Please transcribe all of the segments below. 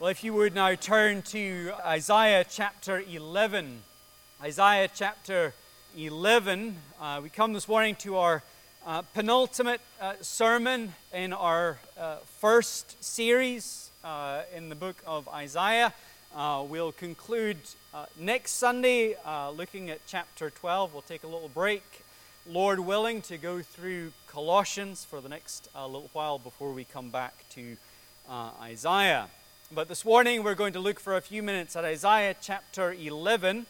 Well, if you would now turn to Isaiah chapter 11. Isaiah chapter 11. We come this morning to our penultimate sermon in our first series in the book of Isaiah. We'll conclude next Sunday looking at chapter 12. We'll take a little break, Lord willing, to go through Colossians for the next little while before we come back to Isaiah. But this morning we're going to look for a few minutes at Isaiah chapter 11.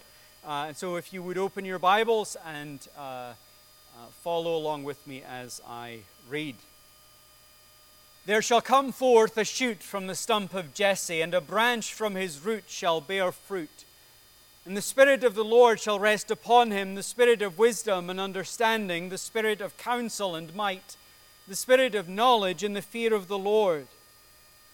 And so if you would open your Bibles and follow along with me as I read. There shall come forth a shoot from the stump of Jesse, and a branch from his root shall bear fruit. And the Spirit of the Lord shall rest upon him, the Spirit of wisdom and understanding, the Spirit of counsel and might, the Spirit of knowledge and the fear of the Lord.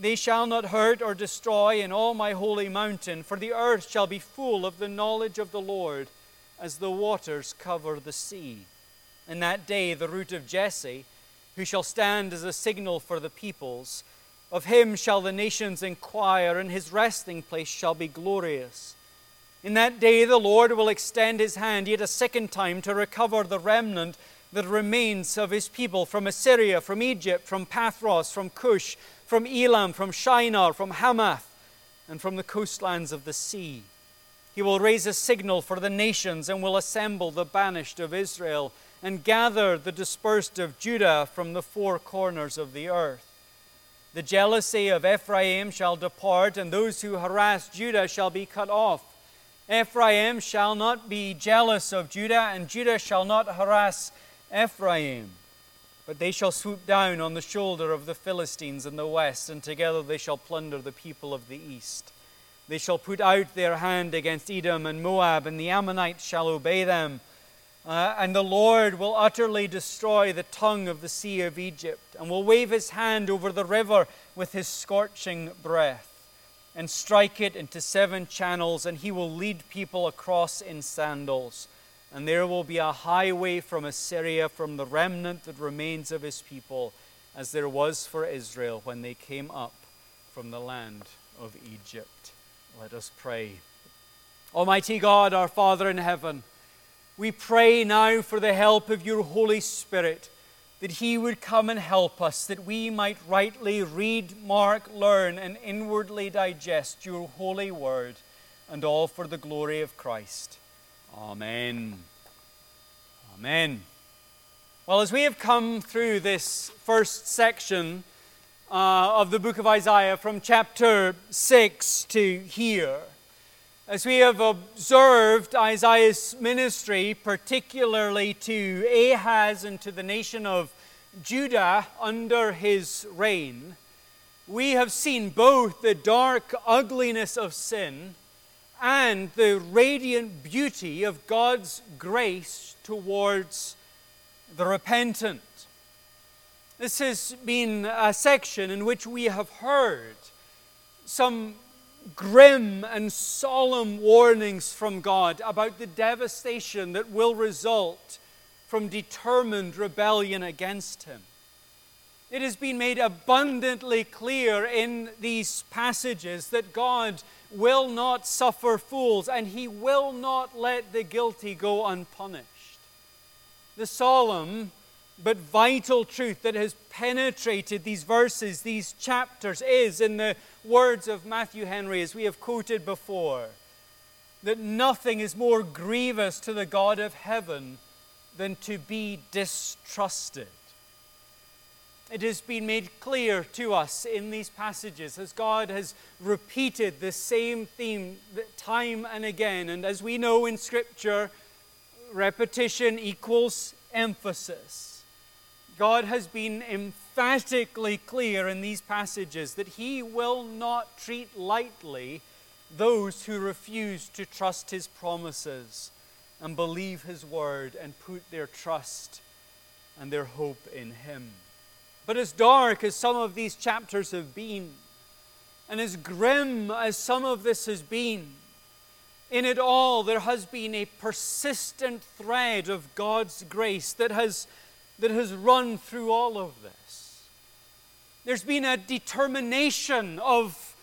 They shall not hurt or destroy in all my holy mountain, for the earth shall be full of the knowledge of the Lord, as the waters cover the sea. In that day the root of Jesse, who shall stand as a signal for the peoples, of him shall the nations inquire, and his resting place shall be glorious. In that day the Lord will extend his hand yet a second time to recover the remnant that remains of his people from Assyria, from Egypt, from Pathros, from Cush, from Elam, from Shinar, from Hamath, and from the coastlands of the sea. He will raise a signal for the nations and will assemble the banished of Israel and gather the dispersed of Judah from the four corners of the earth. The jealousy of Ephraim shall depart, and those who harass Judah shall be cut off. Ephraim shall not be jealous of Judah, and Judah shall not harass Ephraim. But they shall swoop down on the shoulder of the Philistines in the west, and together they shall plunder the people of the east. They shall put out their hand against Edom and Moab, and the Ammonites shall obey them. And the Lord will utterly destroy the tongue of the sea of Egypt, and will wave his hand over the river with his scorching breath, and strike it into 7 channels, and he will lead people across in sandals. And there will be a highway from Assyria, from the remnant that remains of his people, as there was for Israel when they came up from the land of Egypt. Let us pray. Almighty God, our Father in heaven, we pray now for the help of your Holy Spirit, that he would come and help us, that we might rightly read, mark, learn, and inwardly digest your holy word, and all for the glory of Christ. Amen. Amen. Well, as we have come through this first section of the book of Isaiah, from chapter 6 to here, as we have observed Isaiah's ministry, particularly to Ahaz and to the nation of Judah under his reign, we have seen both the dark ugliness of sin and the radiant beauty of God's grace towards the repentant. This has been a section in which we have heard some grim and solemn warnings from God about the devastation that will result from determined rebellion against him. It has been made abundantly clear in these passages that God will not suffer fools, and he will not let the guilty go unpunished. The solemn but vital truth that has penetrated these verses, these chapters, is, in the words of Matthew Henry, as we have quoted before, that nothing is more grievous to the God of heaven than to be distrusted. It has been made clear to us in these passages as God has repeated the same theme time and again. And as we know in Scripture, repetition equals emphasis. God has been emphatically clear in these passages that he will not treat lightly those who refuse to trust his promises and believe his word and put their trust and their hope in him. But as dark as some of these chapters have been, and as grim as some of this has been, in it all there has been a persistent thread of God's grace that has run through all of this. There's been a determination of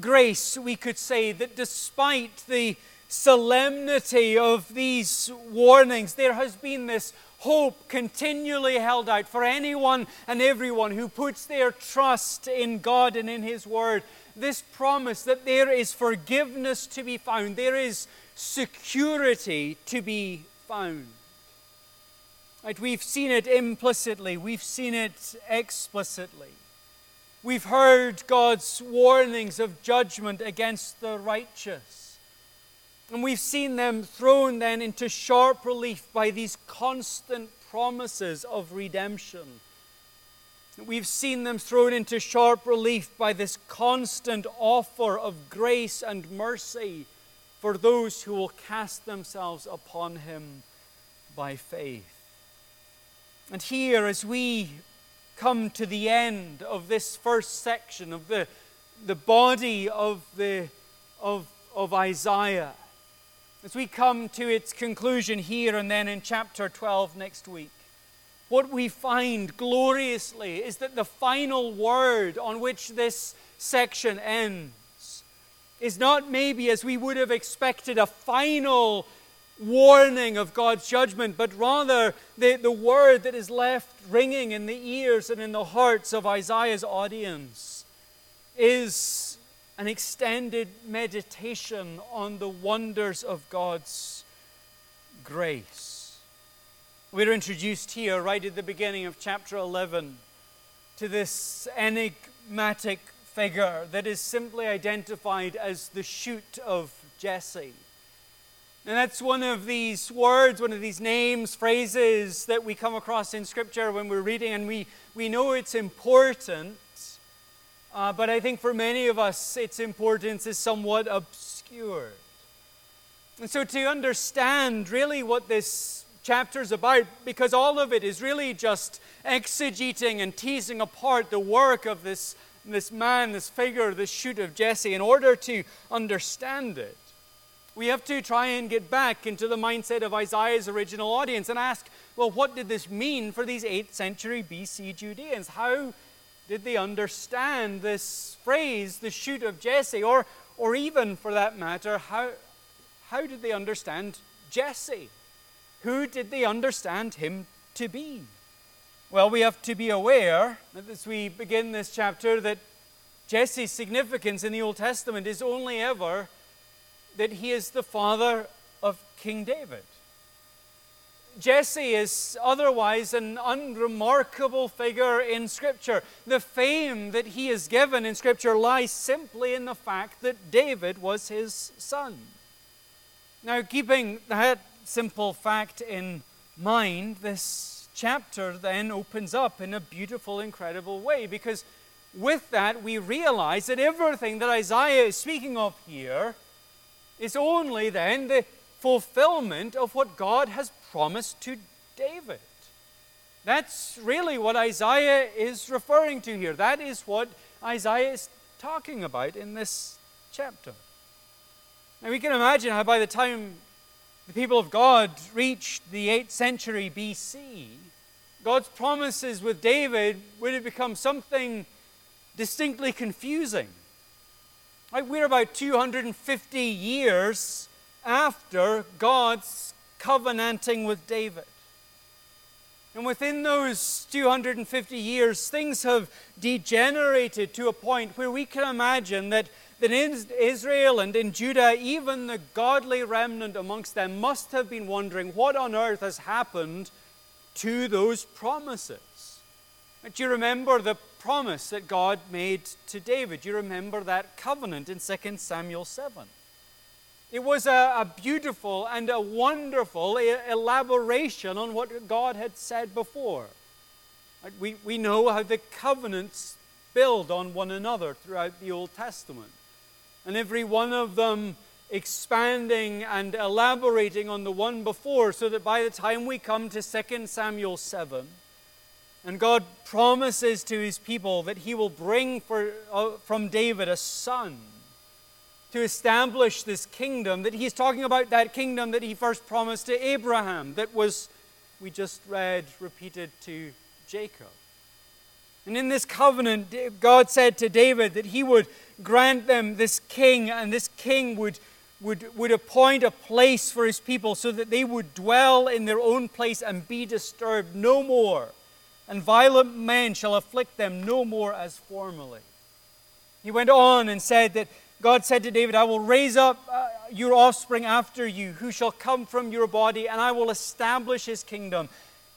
grace, we could say, that despite the solemnity of these warnings, there has been this hope continually held out for anyone and everyone who puts their trust in God and in his word. This promise that there is forgiveness to be found, there is security to be found. Right? We've seen it implicitly, we've seen it explicitly. We've heard God's warnings of judgment against the righteous. And we've seen them thrown then into sharp relief by these constant promises of redemption. We've seen them thrown into sharp relief by this constant offer of grace and mercy for those who will cast themselves upon him by faith. And here, as we come to the end of this first section of the body of Isaiah, as we come to its conclusion here and then in chapter 12 next week, what we find gloriously is that the final word on which this section ends is not maybe, as we would have expected, a final warning of God's judgment, but rather the word that is left ringing in the ears and in the hearts of Isaiah's audience is an extended meditation on the wonders of God's grace. We're introduced here right at the beginning of chapter 11 to this enigmatic figure that is simply identified as the shoot of Jesse. And that's one of these words, one of these names, phrases that we come across in Scripture when we're reading, and we know it's important. But I think for many of us, its importance is somewhat obscured. And so to understand really what this chapter's about, because all of it is really just exegeting and teasing apart the work of this man, this figure, this shoot of Jesse, in order to understand it, we have to try and get back into the mindset of Isaiah's original audience and ask, well, what did this mean for these 8th century BC Judeans? How did they understand this phrase, the shoot of Jesse? Or even, for that matter, how did they understand Jesse? Who did they understand him to be? Well, we have to be aware, as we begin this chapter, that Jesse's significance in the Old Testament is only ever that he is the father of King David. Jesse is otherwise an unremarkable figure in Scripture. The fame that he is given in Scripture lies simply in the fact that David was his son. Now, keeping that simple fact in mind, this chapter then opens up in a beautiful, incredible way, because with that we realize that everything that Isaiah is speaking of here is only then the fulfillment of what God has promised to David. That's really what Isaiah is referring to here. That is what Isaiah is talking about in this chapter. Now we can imagine how by the time the people of God reached the 8th century BC, God's promises with David would have become something distinctly confusing. Like we're about 250 years after God's covenanting with David. And within those 250 years, things have degenerated to a point where we can imagine that that in Israel and in Judah, even the godly remnant amongst them must have been wondering what on earth has happened to those promises. Do you remember the promise that God made to David? Do you remember that covenant in 2 Samuel 7? It was a beautiful and a wonderful elaboration on what God had said before. We know how the covenants build on one another throughout the Old Testament. And every one of them expanding and elaborating on the one before, so that by the time we come to 2 Samuel 7, and God promises to his people that he will bring from David a son to establish this kingdom, that he's talking about that kingdom that he first promised to Abraham, that was, we just read, repeated to Jacob. And in this covenant, God said to David that he would grant them this king, and this king would appoint a place for his people so that they would dwell in their own place and be disturbed no more. And violent men shall afflict them no more as formerly. He went on and said that God said to David, I will raise up your offspring after you, who shall come from your body, and I will establish his kingdom.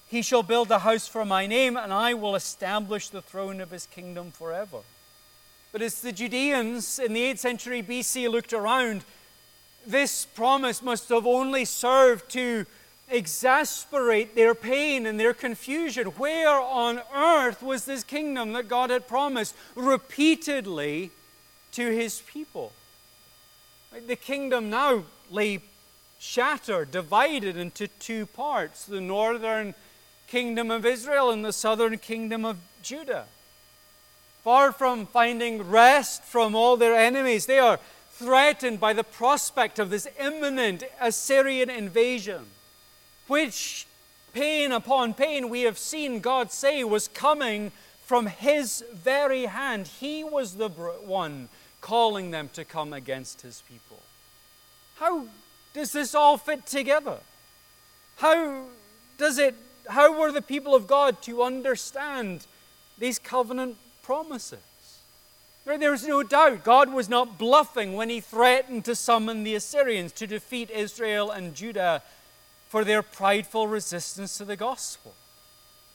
He shall build a house for my name, and I will establish the throne of his kingdom forever. But as the Judeans in the 8th century BC looked around, this promise must have only served to exasperate their pain and their confusion. Where on earth was this kingdom that God had promised repeatedly to his people? The kingdom now lay shattered, divided into two parts, the northern kingdom of Israel and the southern kingdom of Judah. Far from finding rest from all their enemies, they are threatened by the prospect of this imminent Assyrian invasion, which pain upon pain we have seen God say was coming from his very hand. He was the one calling them to come against his people. How does this all fit together? How were the people of God to understand these covenant promises? There is no doubt God was not bluffing when he threatened to summon the Assyrians to defeat Israel and Judah for their prideful resistance to the gospel.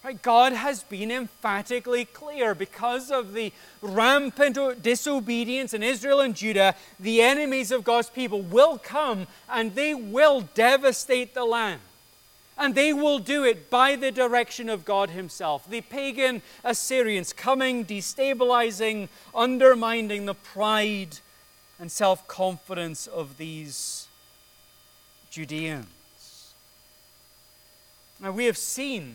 Right? God has been emphatically clear. Because of the rampant disobedience in Israel and Judah, the enemies of God's people will come and they will devastate the land. And they will do it by the direction of God himself. The pagan Assyrians coming, destabilizing, undermining the pride and self-confidence of these Judeans. Now we have seen,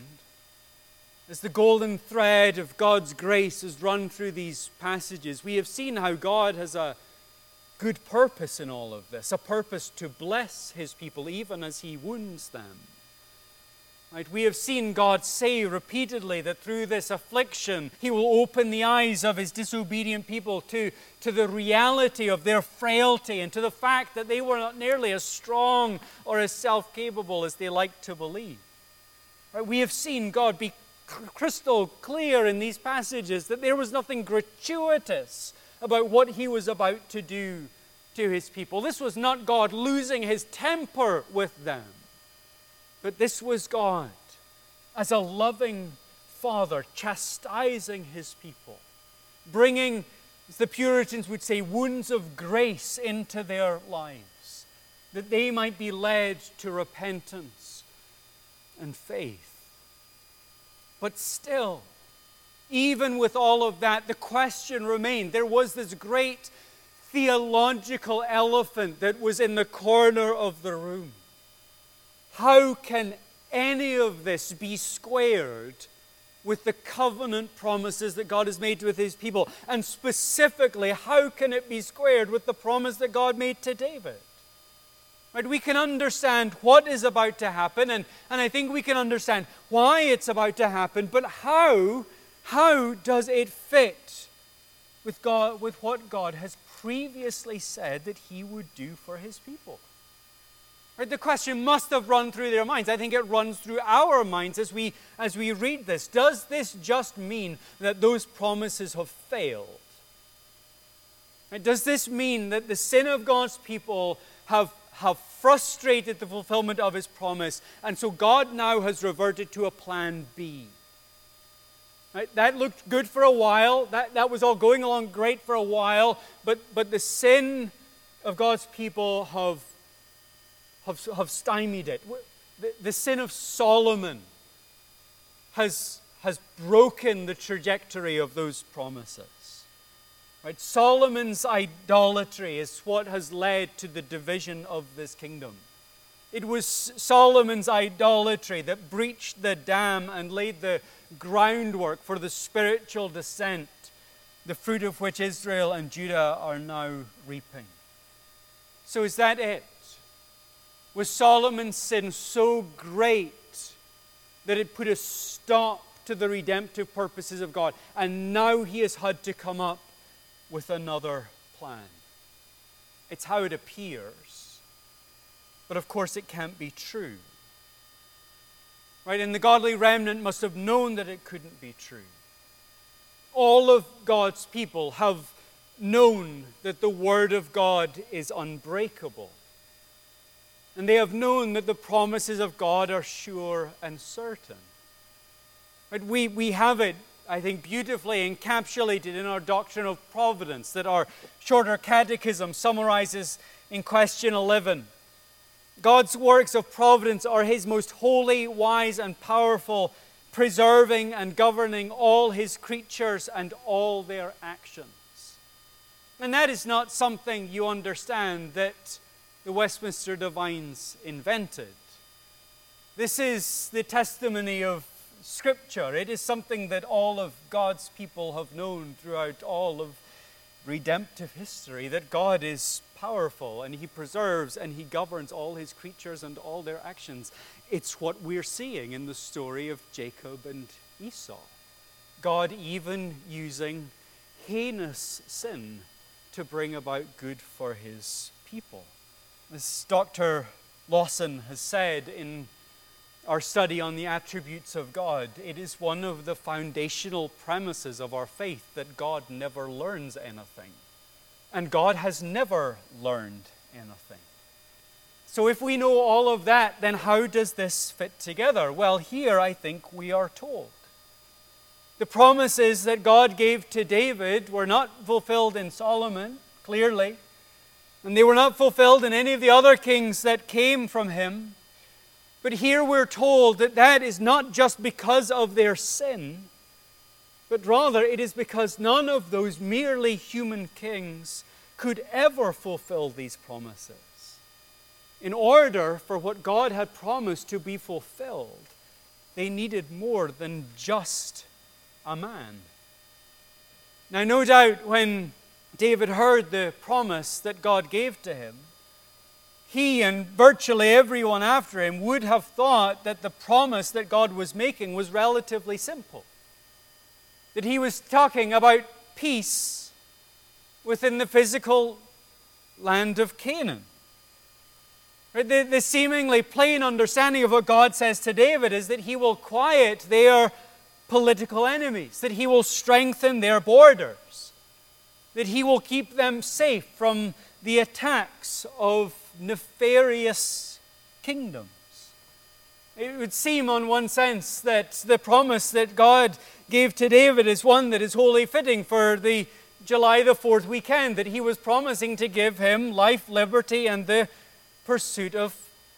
as the golden thread of God's grace is run through these passages, we have seen how God has a good purpose in all of this, a purpose to bless his people even as he wounds them. Right? We have seen God say repeatedly that through this affliction, he will open the eyes of his disobedient people to the reality of their frailty and to the fact that they were not nearly as strong or as self-capable as they liked to believe. We have seen God be crystal clear in these passages that there was nothing gratuitous about what he was about to do to his people. This was not God losing his temper with them, but this was God, as a loving father, chastising his people, bringing, as the Puritans would say, wounds of grace into their lives, that they might be led to repentance and faith. But still, even with all of that, the question remained. There was this great theological elephant that was in the corner of the room. How can any of this be squared with the covenant promises that God has made with his people? And specifically, how can it be squared with the promise that God made to David? Right, we can understand what is about to happen, and I think we can understand why it's about to happen, but how does it fit with God, with what God has previously said that he would do for his people? Right, the question must have run through their minds. I think it runs through our minds as we read this. Does this just mean that those promises have failed? And does this mean that the sin of God's people have frustrated the fulfillment of his promise, and so God now has reverted to a plan B? Right? That looked good for a while. That was all going along great for a while, but the sin of God's people have stymied it. The sin of Solomon has broken the trajectory of those promises. Right? Solomon's idolatry is what has led to the division of this kingdom. It was Solomon's idolatry that breached the dam and laid the groundwork for the spiritual descent, the fruit of which Israel and Judah are now reaping. So is that it? Was Solomon's sin so great that it put a stop to the redemptive purposes of God, and now he has had to come up with another plan? It's how it appears, but of course it can't be true. Right? And the godly remnant must have known that it couldn't be true. All of God's people have known that the Word of God is unbreakable. And they have known that the promises of God are sure and certain. Right? We have it, I think, beautifully encapsulated in our doctrine of providence that our shorter catechism summarizes in question 11. God's works of providence are his most holy, wise, and powerful, preserving and governing all his creatures and all their actions. And that is not something you understand that the Westminster Divines invented. This is the testimony of Scripture. It is something that all of God's people have known throughout all of redemptive history, that God is powerful and he preserves and he governs all his creatures and all their actions. It's what we're seeing in the story of Jacob and Esau. God even using heinous sin to bring about good for his people. As Dr. Lawson has said in our study on the attributes of God, it is one of the foundational premises of our faith that God never learns anything. And God has never learned anything. So if we know all of that, then how does this fit together? Well, here I think we are told. The promises that God gave to David were not fulfilled in Solomon, clearly. And they were not fulfilled in any of the other kings that came from him. But here we're told that that is not just because of their sin, but rather it is because none of those merely human kings could ever fulfill these promises. In order for what God had promised to be fulfilled, they needed more than just a man. Now, no doubt when David heard the promise that God gave to him, he and virtually everyone after him would have thought that the promise that God was making was relatively simple. That he was talking about peace within the physical land of Canaan. Right? The seemingly plain understanding of what God says to David is that he will quiet their political enemies, that he will strengthen their borders, that he will keep them safe from the attacks of nefarious kingdoms. It would seem on one sense that the promise that God gave to David is one that is wholly fitting for the July the 4th weekend, that he was promising to give him life, liberty, and the pursuit of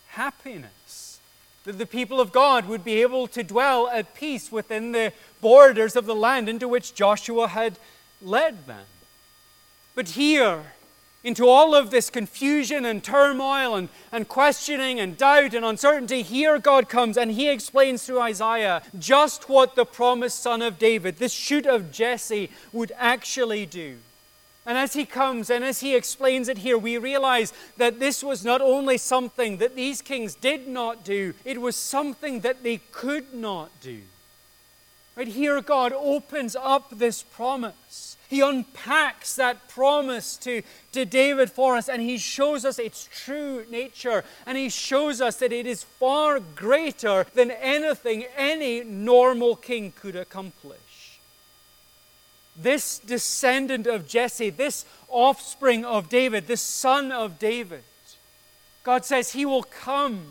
happiness. That the people of God would be able to dwell at peace within the borders of the land into which Joshua had led them. But here, into all of this confusion and turmoil and questioning and doubt and uncertainty, here God comes and he explains through Isaiah just what the promised son of David, this shoot of Jesse, would actually do. And as he comes and as he explains it here, we realize that this was not only something that these kings did not do, it was something that they could not do. Right here, God opens up this promise. He unpacks that promise to David for us, and he shows us its true nature, and he shows us that it is far greater than anything any normal king could accomplish. this descendant of Jesse, this offspring of David, this son of David, God says he will come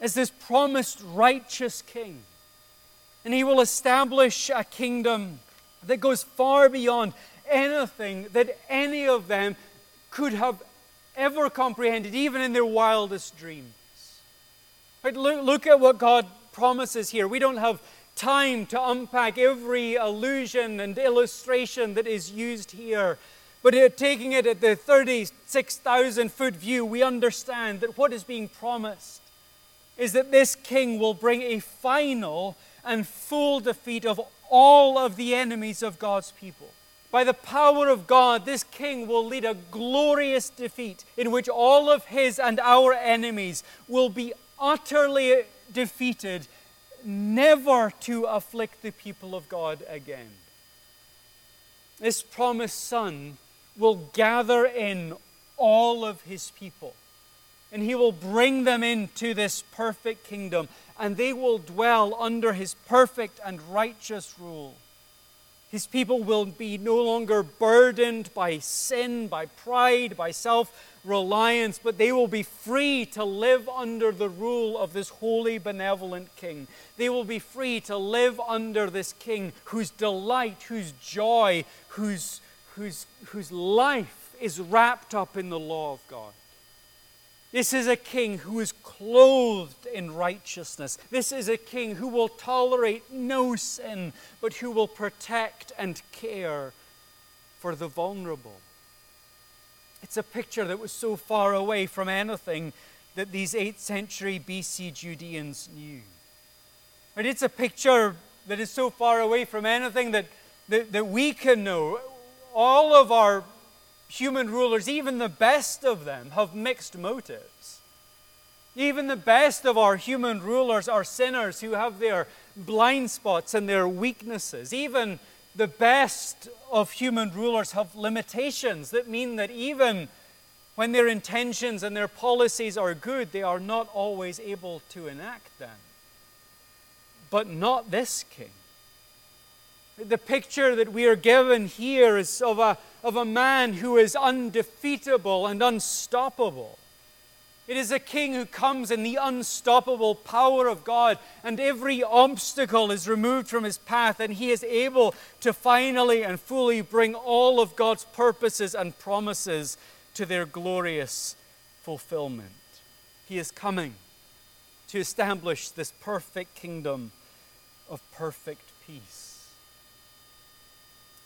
as this promised righteous king. And he will establish a kingdom that goes far beyond anything that any of them could have ever comprehended, even in their wildest dreams. But look at what God promises here. We don't have time to unpack every allusion and illustration that is used here. But taking it at the 36,000 foot view, we understand that what is being promised is that this king will bring a final and full defeat of all of the enemies of God's people. By the power of God, this king will lead a glorious defeat in which all of his and our enemies will be utterly defeated, never to afflict the people of God again. This promised son will gather in all of his people, and he will bring them into this perfect kingdom, and they will dwell under his perfect and righteous rule. His people will be no longer burdened by sin, by pride, by self-reliance, but they will be free to live under the rule of this holy, benevolent king. They will be free to live under this king whose delight, whose joy, whose life is wrapped up in the law of God. This is a king who is clothed in righteousness. This is a king who will tolerate no sin, but who will protect and care for the vulnerable. It's a picture that was so far away from anything that these 8th century BC Judeans knew. But it's a picture that is so far away from anything that we can know. All of our human rulers, even the best of them, have mixed motives. Even the best of our human rulers are sinners who have their blind spots and their weaknesses. Even the best of human rulers have limitations that mean that even when their intentions and their policies are good, they are not always able to enact them. But not this king. The picture that we are given here is of a man who is undefeatable and unstoppable. It is a king who comes in the unstoppable power of God, and every obstacle is removed from his path, and he is able to finally and fully bring all of God's purposes and promises to their glorious fulfillment. He is coming to establish this perfect kingdom of perfect peace.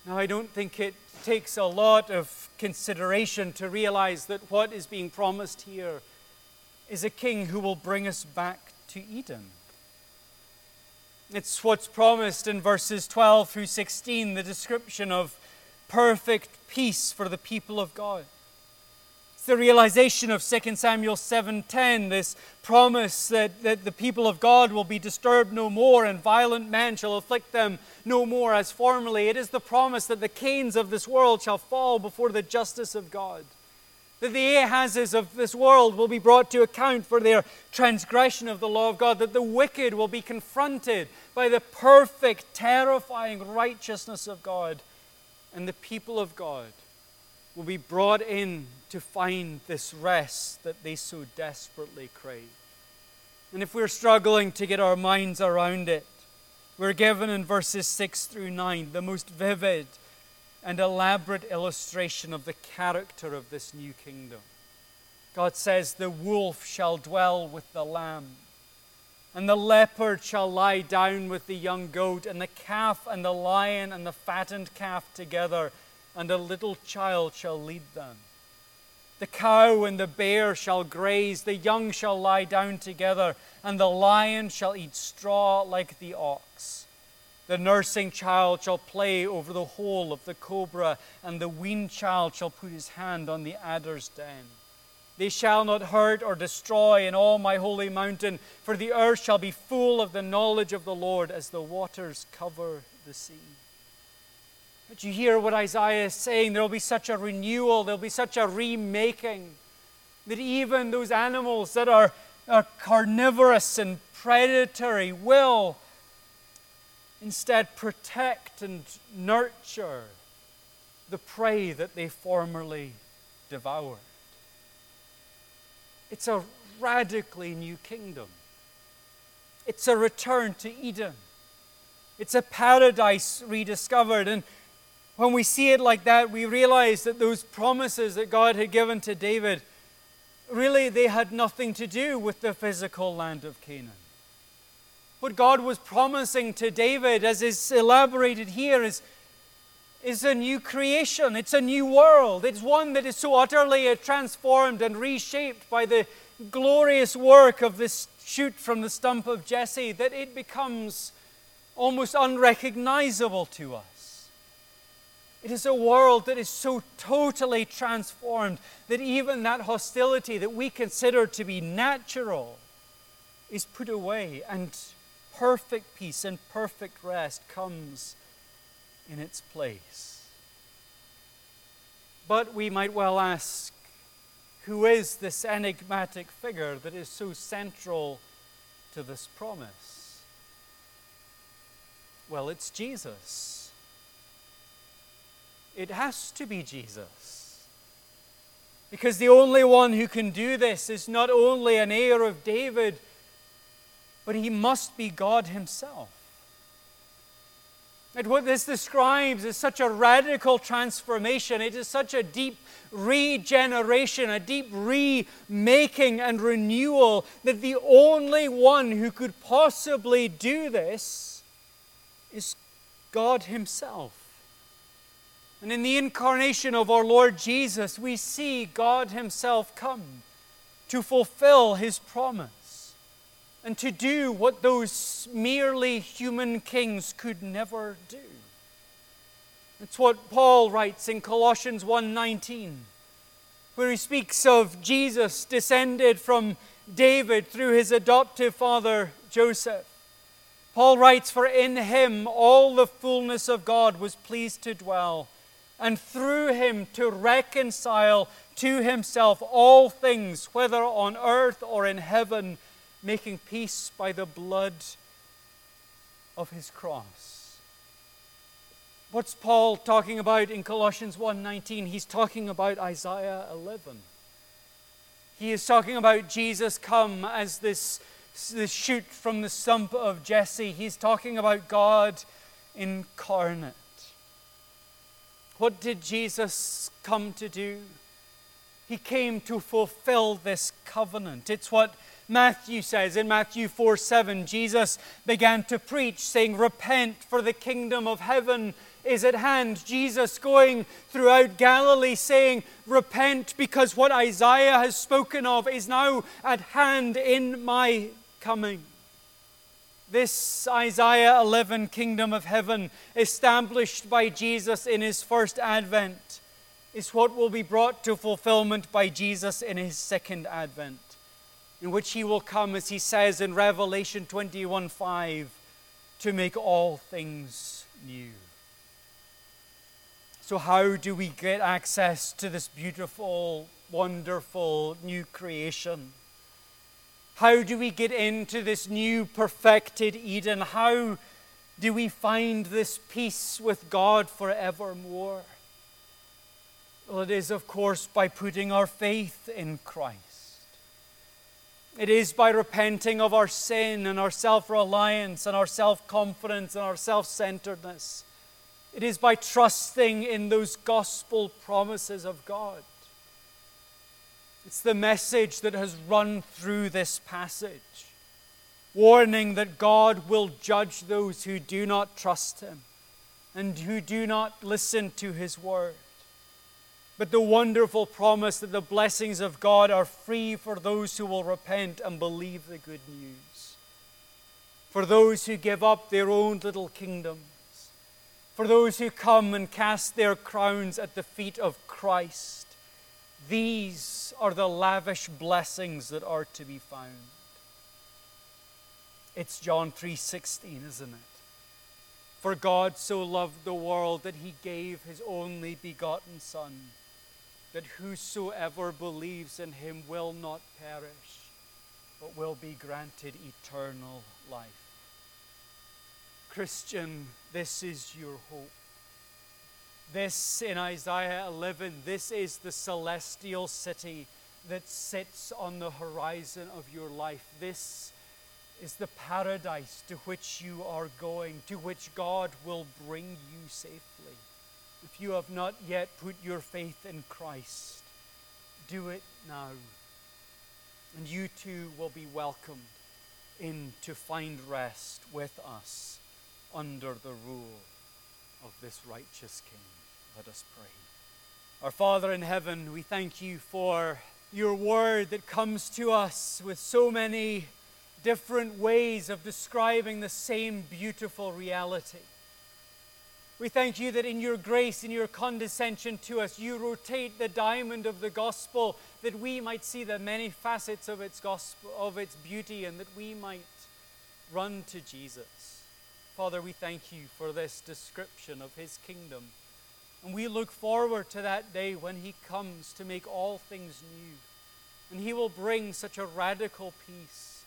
Now, I don't think it takes a lot of consideration to realize that what is being promised here is a king who will bring us back to Eden. It's what's promised in verses 12 through 16, the description of perfect peace for the people of God. It's the realization of 2 Samuel 7:10, this promise that the people of God will be disturbed no more and violent men shall afflict them no more as formerly. It is the promise that the Cains of this world shall fall before the justice of God, that the Ahazes of this world will be brought to account for their transgression of the law of God, that the wicked will be confronted by the perfect, terrifying righteousness of God, and the people of God will be brought in to find this rest that they so desperately crave. And if we're struggling to get our minds around it, we're given in verses 6 through 9 the most vivid and elaborate illustration of the character of this new kingdom. God says, "The wolf shall dwell with the lamb, and the leopard shall lie down with the young goat, and the calf and the lion and the fattened calf together, and a little child shall lead them. The cow and the bear shall graze, the young shall lie down together, and the lion shall eat straw like the ox. The nursing child shall play over the hole of the cobra, and the weaned child shall put his hand on the adder's den. They shall not hurt or destroy in all my holy mountain, for the earth shall be full of the knowledge of the Lord as the waters cover the sea." But you hear what Isaiah is saying. There will be such a renewal. There will be such a remaking that even those animals that are carnivorous and predatory will, instead protect and nurture the prey that they formerly devoured. It's a radically new kingdom. It's a return to Eden. It's a paradise rediscovered. And when we see it like that, we realize that those promises that God had given to David, really they had nothing to do with the physical land of Canaan. What God was promising to David, as is elaborated here, is a new creation. It's a new world. It's one that is so utterly transformed and reshaped by the glorious work of this shoot from the stump of Jesse that it becomes almost unrecognizable to us. It is a world that is so totally transformed that even that hostility that we consider to be natural is put away, and perfect peace and perfect rest comes in its place. But we might well ask, who is this enigmatic figure that is so central to this promise? Well, it's Jesus. It has to be Jesus. Because the only one who can do this is not only an heir of David, but he must be God himself. And what this describes is such a radical transformation. It is such a deep regeneration, a deep remaking and renewal, that the only one who could possibly do this is God himself. And in the incarnation of our Lord Jesus, we see God himself come to fulfill his promise and to do what those merely human kings could never do. It's what Paul writes in Colossians 1:19, where he speaks of Jesus descended from David through his adoptive father Joseph. Paul writes, "For in him all the fullness of God was pleased to dwell, and through him to reconcile to himself all things, whether on earth or in heaven, making peace by the blood of his cross." What's Paul talking about in Colossians 1:19? He's talking about Isaiah 11. He is talking about Jesus come as this shoot from the stump of Jesse. He's talking about God incarnate. What did Jesus come to do? He came to fulfill this covenant. It's what Matthew says in Matthew 4:7, Jesus began to preach, saying, "Repent, for the kingdom of heaven is at hand." Jesus going throughout Galilee saying, "Repent, because what Isaiah has spoken of is now at hand in my coming." This Isaiah 11 kingdom of heaven, established by Jesus in his first advent, is what will be brought to fulfillment by Jesus in his second advent, in which he will come, as he says in Revelation 21:5, to make all things new. So how do we get access to this beautiful, wonderful new creation? How do we get into this new perfected Eden? How do we find this peace with God forevermore? Well, it is, of course, by putting our faith in Christ. It is by repenting of our sin and our self-reliance and our self-confidence and our self-centeredness. It is by trusting in those gospel promises of God. It's the message that has run through this passage, warning that God will judge those who do not trust him and who do not listen to his word. But the wonderful promise that the blessings of God are free for those who will repent and believe the good news. For those who give up their own little kingdoms. For those who come and cast their crowns at the feet of Christ. These are the lavish blessings that are to be found. It's John 3:16, isn't it? "For God so loved the world that he gave his only begotten Son, that whosoever believes in him will not perish, but will be granted eternal life." Christian, this is your hope. This, in Isaiah 11, this is the celestial city that sits on the horizon of your life. This is the paradise to which you are going, to which God will bring you safely. If you have not yet put your faith in Christ, do it now. And you too will be welcomed in to find rest with us under the rule of this righteous King. Let us pray. Our Father in heaven, we thank you for your word that comes to us with so many different ways of describing the same beautiful reality. We thank you that in your grace, in your condescension to us, you rotate the diamond of the gospel that we might see the many facets of its gospel, of its beauty, and that we might run to Jesus. Father, we thank you for this description of his kingdom. And we look forward to that day when he comes to make all things new. And he will bring such a radical peace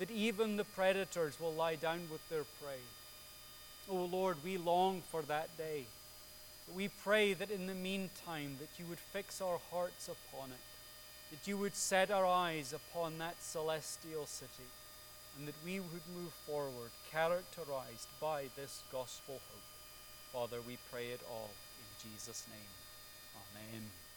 that even the predators will lie down with their prey. Oh Lord, we long for that day. We pray that in the meantime that you would fix our hearts upon it, that you would set our eyes upon that celestial city, and that we would move forward characterized by this gospel hope. Father, we pray it all in Jesus' name. Amen.